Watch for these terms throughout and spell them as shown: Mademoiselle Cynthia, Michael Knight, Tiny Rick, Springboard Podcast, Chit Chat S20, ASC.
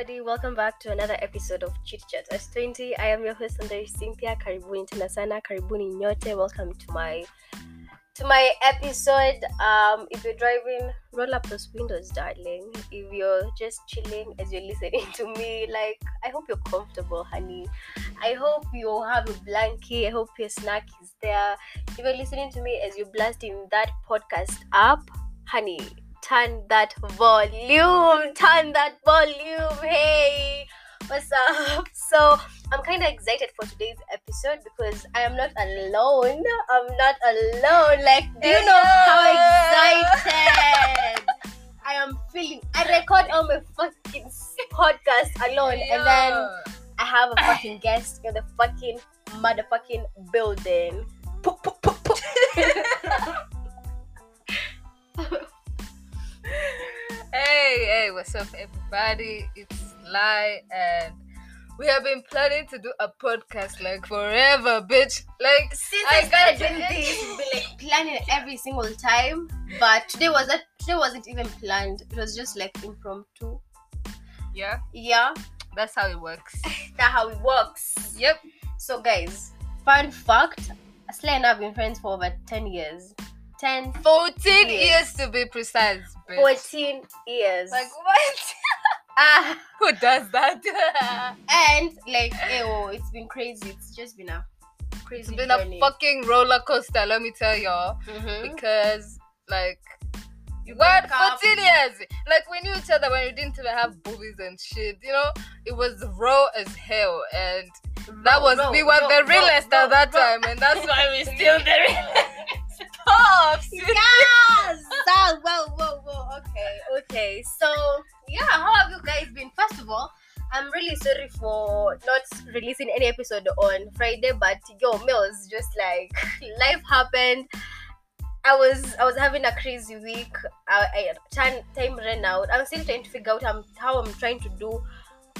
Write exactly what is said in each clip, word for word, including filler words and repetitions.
everybody, welcome back to another episode of Chit Chat S twenty. I am your host, Mademoiselle Cynthia. Karibuni tena sana, karibuni nyote. Welcome to my to my episode. Um, if you're driving, roll up those windows, darling. If you're just chilling as you're listening to me, like, I hope you're comfortable, honey. I hope you have a blanket. I hope your snack is there. If you're listening to me as you're blasting that podcast up, honey, turn that volume, turn that volume, hey, what's up? So, I'm kind of excited for today's episode because I am not alone, I'm not alone, like, do you know how excited I am feeling? I record all my fucking podcast alone, and then I have a fucking guest in the fucking motherfucking building. Pop, pop, pop, pop. Hey, hey, what's up, everybody? It's Lai, and we have been planning to do a podcast like forever, bitch. Like, since I, I started doing this, we've been like planning it every single time. But today was not, today wasn't even planned. It was just like impromptu. Yeah. Yeah. That's how it works. That's how it works. Yep. So, guys, fun fact: Slay and I have been friends for over ten years. ten fourteen years. Years to be precise, bitch. fourteen years. Like, what? Ah, uh, who does that? And like, ew, it's been crazy. It's just been a crazy It's been journey. A fucking roller coaster, let me tell y'all. Mm-hmm. Because like, you got fourteen years. Like, we knew each other when we didn't even have boobies and shit, you know? It was raw as hell, and raw, that was raw, we were raw, the realest raw, at that raw. time, and that's why we still the realest. Pops. Yes! Oh, whoa, whoa, whoa. Okay, okay. So, yeah, how have you guys been? First of all, I'm really sorry for not releasing any episode on Friday, but yo, Mills, just like, life happened. I was I was having a crazy week. I, I time, time ran out. I'm still trying to figure out how I'm, how I'm trying to do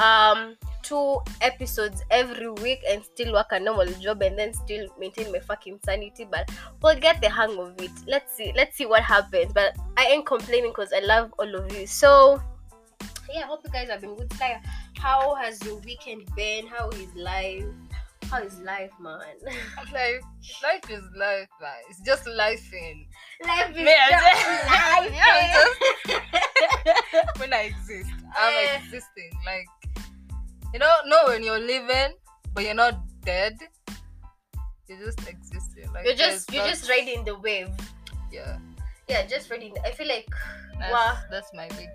um two episodes every week and still work a normal job and then still maintain my fucking sanity, but we'll get the hang of it. Let's see let's see what happens, but I ain't complaining because I love all of you. So yeah, I hope you guys have been good. Like, how has your weekend been? How is life how is life, man? Life, life is life, man. It's just life in life is man, just life just... When I exist, I'm yeah. existing. Like, you know, no, when you're living, but you're not dead. You're just existing. Like, you're just you're not... just riding the wave. Yeah. Yeah, just riding. The... I feel like that's, wow. That's my week.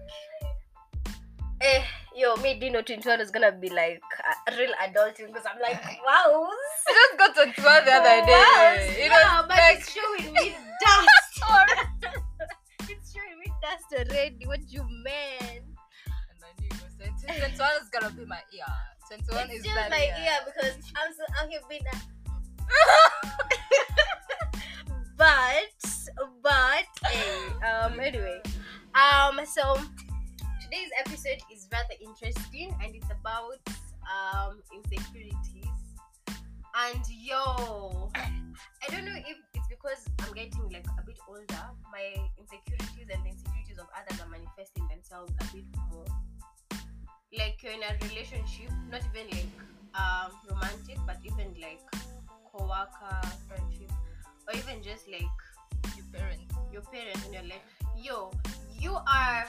Eh, yo, me doing twenty-one is gonna be like a real adulting, because I'm like, wow. I just got to twenty-one the other day. Wow, you know, wow, but like... it's showing me dust. It's showing me dust already. What you meant? twenty-one is gonna be my ear. twenty-one it's is just my ear. ear because I'm so out here being that. but but hey, um anyway, um so today's episode is rather interesting, and it's about um insecurities. And yo, I don't know if it's because I'm getting like a bit older, my insecurities and the insecurities of others are manifesting themselves a bit more. Like, you're in a relationship, not even like um romantic, but even like co-worker friendship, or even just like your parents your parents and you're like, yo, you are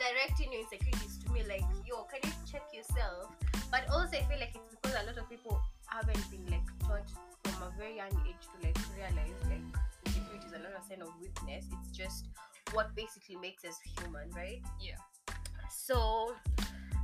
directing your insecurities to me, like, yo, can you check yourself? But also I feel like it's because a lot of people haven't been like taught from a very young age to like realize like insecurities are not a sign of weakness, it's just what basically makes us human, right? Yeah. So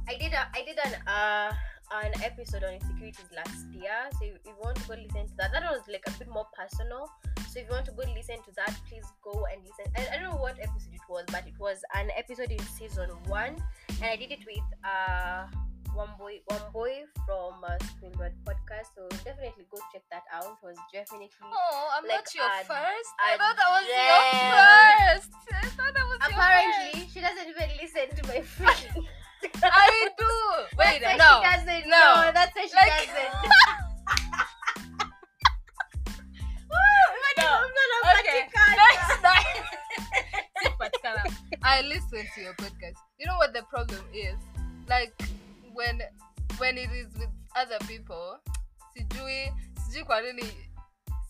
I did a, I did an uh, an episode on insecurities last year, so if you want to go listen to that, that was like a bit more personal. So if you want to go listen to that, please go and listen. I, I don't know what episode it was, but it was an episode in season one, and I did it with uh one boy one boy from uh, Springboard Podcast. So definitely go check that out. It was definitely oh, I'm like not your a, first. A I thought that was your first. I thought that was apparently your first. She doesn't even listen to my freaking. I do. Wait, that's no, she doesn't. No, no that's why she like, doesn't. No. Okay. Next time. I listen to your podcast. You know what the problem is? like when when it is with other people, sijui sijui kwa nini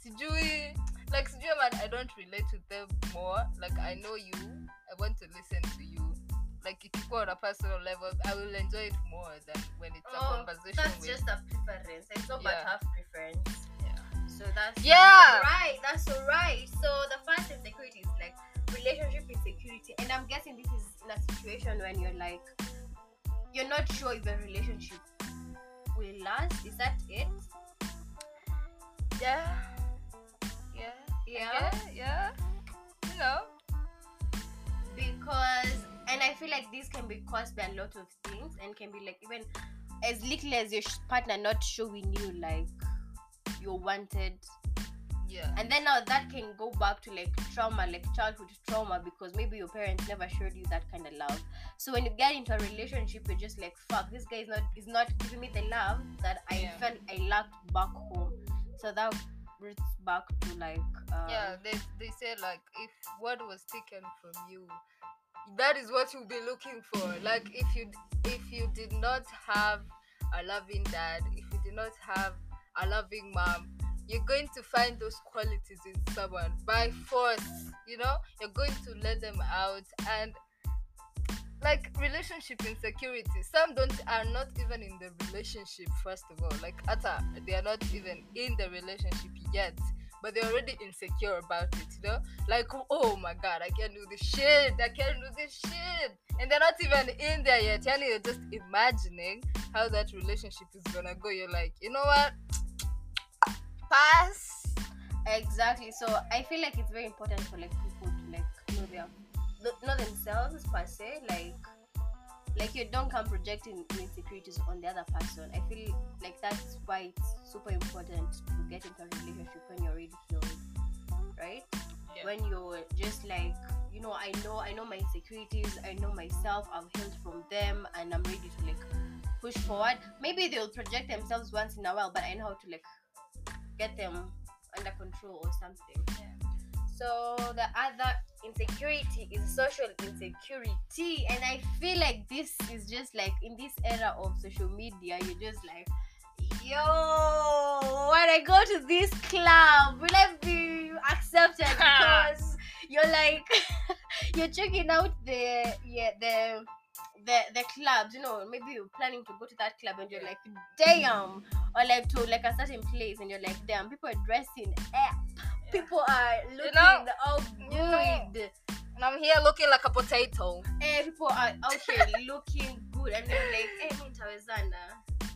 sijui like sijui man, I don't relate to them more. Like I know you, I want to listen to you. Like if you go on a personal level, I will enjoy it more than when it's oh, a conversation. That's with... just a preference. It's not about half preference. Yeah. So that's yeah. right. That's alright. So the first insecurity is like relationship insecurity, and I'm guessing this is in a situation when you're like, you're not sure if the relationship will last. Is that it? Yeah. Yeah. Yeah. Yeah. You know. Because, and I feel like this can be caused by a lot of things, and can be like even as little as your partner not showing you like you're wanted. Yeah. And then now that can go back to like trauma, like childhood trauma, because maybe your parents never showed you that kind of love. So when you get into a relationship, you're just like, fuck, this guy is not is not giving me the love that I yeah. felt I lacked back home. So that roots back to like um, yeah. They they say like if what was taken from you, that is what you'll be looking for. Like if you if you did not have a loving dad, if you did not have a loving mom, you're going to find those qualities in someone by force, you know? You're going to let them out. And like relationship insecurity, some don't are not even in the relationship, first of all. Like Ata, they are not even in the relationship yet, but they're already insecure about it, you know? Like, oh my god, I can't do this shit, I can't do this shit. And they're not even in there yet. You're just imagining how that relationship is gonna go. You're like, you know what? Pass. Exactly. So I feel like it's very important for like people to like know their know themselves per se. Like like you don't come projecting insecurities on the other person. I feel like that's why it's super important to get into a relationship when you're already healed, right? Yeah. When you're just like, you know, I know I know my insecurities, I know myself, I've healed from them, and I'm ready to like push forward. Maybe they'll project themselves once in a while, but I know how to like get them under control or something. Yeah. So the other insecurity is social insecurity, and I feel like this is just like in this era of social media, you're just like, yo, when I go to this club, will I be accepted? Because you're like, you're checking out the yeah the the the clubs, you know, maybe you're planning to go to that club and you're like, damn, or like to like a certain place and you're like, damn, people are dressing up, people are looking, you know, all good, you know, and I'm here looking like a potato, and people are out here looking good, and they're like, hey, Mintawezana,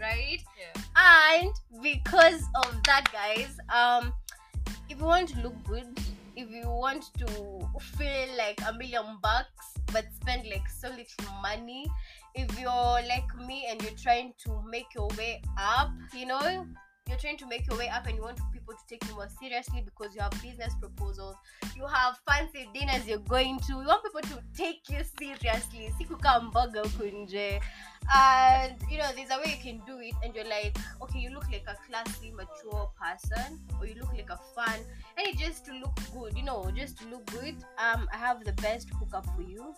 right? Yeah. And because of that, guys, um if you want to look good, if you want to feel like a million bucks but spend like so little money, if you're like me and you're trying to make your way up, you know, you're trying to make your way up and you want people to take you more seriously because you have business proposals, you have fancy dinners you're going to, you want people to take you seriously, and you know, there's a way you can do it, and you're like, okay, you look like a classy, mature person, or you look like a fun, and it just to look good, you know, just to look good. um I have the best hookup for you,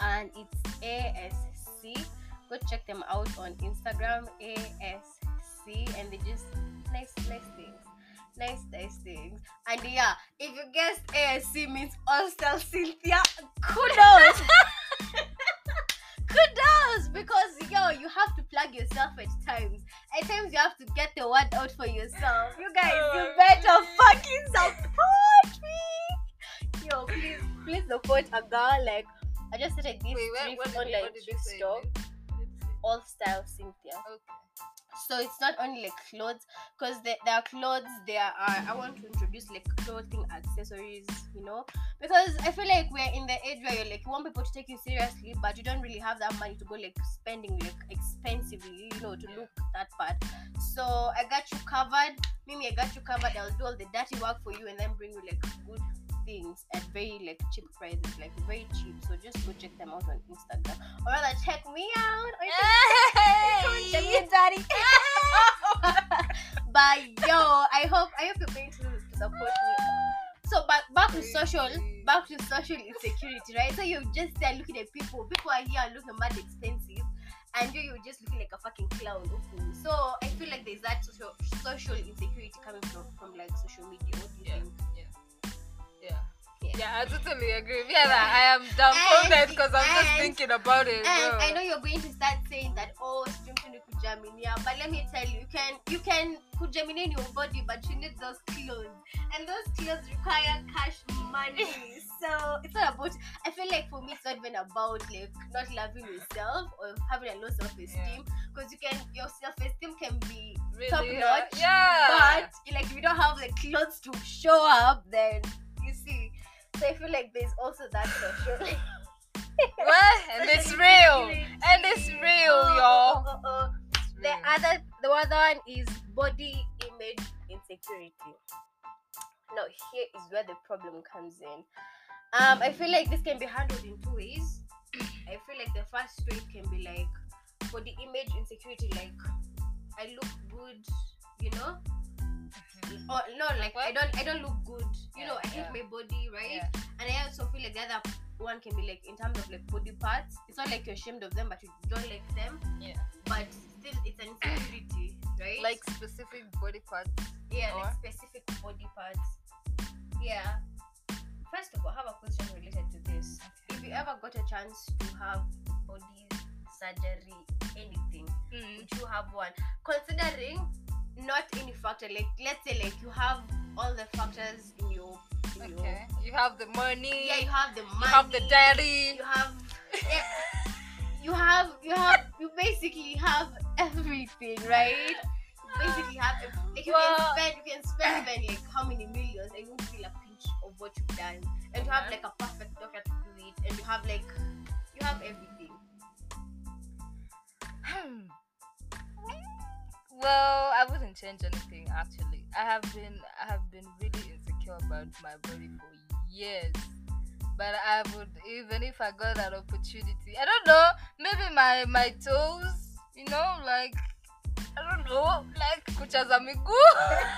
and it's A S C. Go check them out on Instagram, A S C. And they just nice nice things nice nice things and yeah, if you guessed A S C means Hostel Cynthia, kudos kudos, because yo, you have to plug yourself at times at times you have to get the word out for yourself, you guys. You better fucking support me, yo, please please support a girl. Like I just started this drift online store, Hostel Cynthia. Okay. So it's not only like clothes, because there, there are clothes, there are, I want to introduce like clothing accessories, you know, because I feel like we're in the age where you're like, you want people to take you seriously, but you don't really have that money to go like spending like expensively, you know, to look that part. So I got you covered, Mimi, I got you covered. I'll do all the dirty work for you and then bring you like good things at very like cheap prices, like very cheap. So just go check them out on Instagram, or rather check me out, or hey, check me, daddy. But yo, I hope I hope you're going to support me. So back back to social back to social insecurity, right? So you're just there looking at people people are here looking mad expensive, and you were just looking like a fucking clown. Okay. So I feel like there's that social social insecurity coming from, from like social media. What do you yeah. think? Yeah. Yeah. Yeah, I totally agree. Yeah, that I am dumbfounded because I'm and, just thinking about it. And oh. I know you're going to start saying that, oh, strengthening kujaminia, but let me tell you, you can you can kujaminia in your body, but you need those clothes, and those clothes require cash money. So it's not about. I feel like for me, it's not even about like not loving yourself or having a low self-esteem, because yeah. you can your self-esteem can be really top-notch. Yeah. But like if you don't have the like, clothes to show up, then you see. So I feel like there's also that social. What? And it's real. And it's real, oh, y'all. Oh, oh, oh. It's the real. other, the other one is body image insecurity. Now here is where the problem comes in. Um, I feel like this can be handled in two ways. I feel like the first way can be like body image insecurity, like I look good, you know. Mm-hmm. Or no, like what? I don't, I don't look good. You yeah, know, I hate yeah. my body, right? Yeah. And I also feel like the other one can be like in terms of like body parts. It's not like you're ashamed of them, but you don't like them. Yeah. But still, it's an insecurity, right? Like specific body parts. Yeah, or? like specific body parts. Yeah. First of all, I have a question related to this. Okay. If you ever got a chance to have body surgery, anything, mm-hmm. would you have one? Considering. Not any factor, like let's say like you have all the factors in your, in okay. your you have the money, yeah, you have the money, you have the dairy, you have yeah, you have you have you basically have everything, right? You basically have everything. Like you well, can spend you can spend even like how many millions and you won't feel a pinch of what you've done, and you have like a perfect doctor to do it, and you have like you have everything. Hmm. Well, I wouldn't change anything actually. I have been I have been really insecure about my body for years. But I would, even if I got that opportunity, I don't know, maybe my, my toes, you know, like I don't know, like kuchaza miguu. I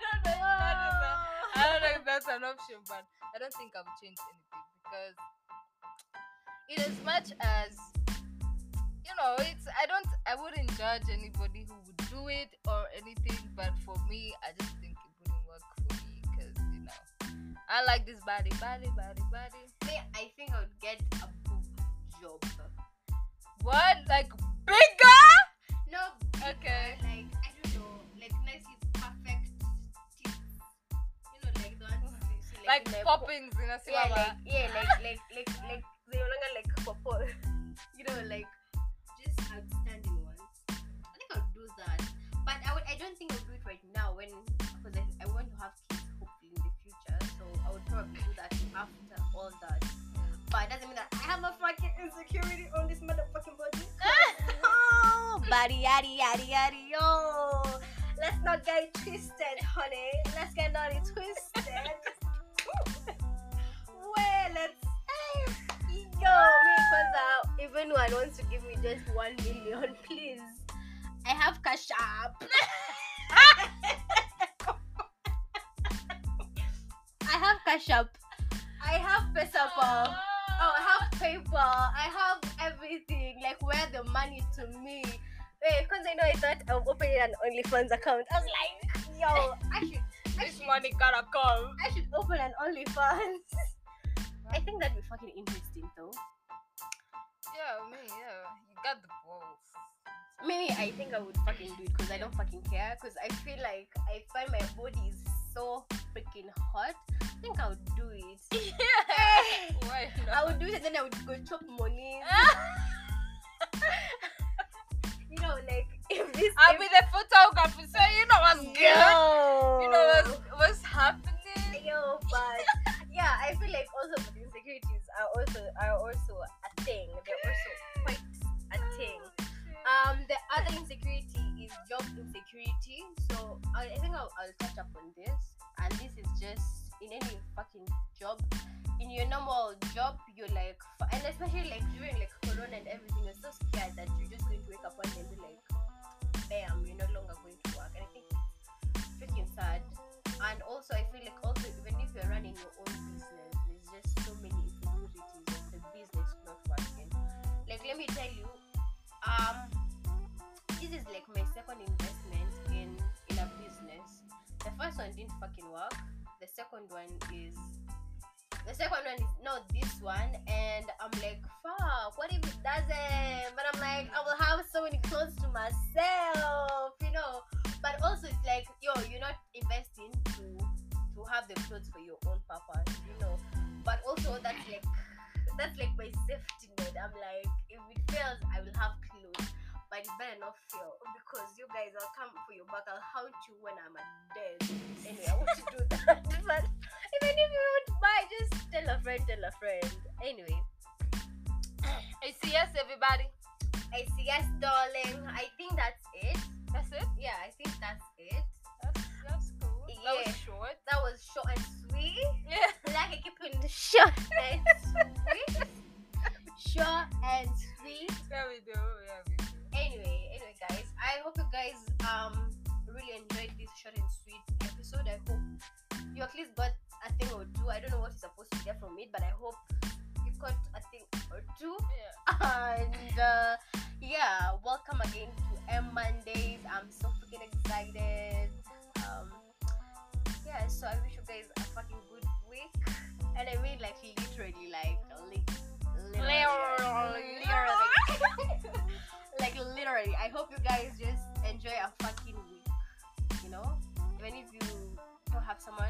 don't know. I don't know if that's an option, but I don't think I've changed anything because in as much as you know, it's I don't I wouldn't judge anybody who would do it or anything, but for me, I just think it wouldn't work for me because you know I like this body, body, body, body. Me, I think I would get a boob job. What? Like bigger? No. Bigger, okay. Like I don't know, like nicely perfect teeth. You know, like the ones you see, like, like poppings in a yeah, like, yeah, like like like like they no longer like purple. You know, like. Outstanding ones. I think I'll do that, but I would. I don't think I'll do it right now. When because I, I want to have kids hopefully in the future, so I would probably do that after all that. But it doesn't mean that I have a fucking insecurity on this motherfucking body. Oh, body, yaddy, yaddy, yaddy, yo. Let's not get it twisted, honey. Let's get not it twisted. Well, let's. Yo, me kwanza, if anyone wants to give me just one million, please. I have cash up. I have cash up. I have PayPal. Oh, I have PayPal. I have everything. Like, where the money to me? Wait, because I know I thought of opening an OnlyFans account. I was like, yo, I should. I this should, money gotta come. I should open an OnlyFans. I think that'd be fucking interesting though. Yeah, me, yeah. You got the balls. Me, I think I would fucking do it because I don't fucking care. Because I feel like I find my body is so freaking hot. I think I would do it. Yeah. Why not? I would do it and then I would go chop money. You know, like, if this. I'll if, be the photographer, so you know what's good. You know what's, what's happening. Yo, but. Yeah, I feel like also the insecurities are also are also a thing. They're also quite a thing. Um, the other insecurity is job insecurity. So I, I think I'll, I'll touch upon this. And this is just in any fucking job. In your normal job, you're like, and especially like during like Corona and everything, you're so scared that you're just going to wake up one day and be like, bam, you're no longer going to work. And I think it's freaking sad. And also, I feel like also even if you're running your own business, there's just so many insecurities of the business not working. Like like, let me tell you, um, this is like my second investment in, in a business. The first one didn't fucking work. The second one is, the second one is not this one. And I'm like, fuck, what if it doesn't? But I'm like, I will have so many clothes to myself, you know. But also it's like, yo, you're not investing to to have the clothes for your own purpose, you know. But also that's like, that's like my safety net. I'm like, if it fails, I will have clothes, but it better not fail, because you guys will come for your back. I'll haunt you when I'm at dead. Anyway, I want to do that. But even if you won't buy, just tell a friend, tell a friend. Anyway, A C S everybody. A C S darling. I think that's it. That's it? Yeah, I think that's it. That's, that's cool. Yeah. That was short. That was short and sweet. Yeah. Like I keep putting the short and sweet. Short and sweet. There we do. Yeah, we do. Anyway, anyway, guys, I hope you guys um really enjoyed this short and sweet episode. I hope you at least got a thing or two. I don't know what you're supposed to get from it, but I hope you got a thing or two. Yeah. And uh, yeah, welcome again to M Mondays. I'm so freaking excited. Um, yeah, so I wish you guys a fucking good week. And I mean, like, literally, like, li- literally, literally. Like, literally. I hope you guys just enjoy a fucking week, you know? Even if you don't have someone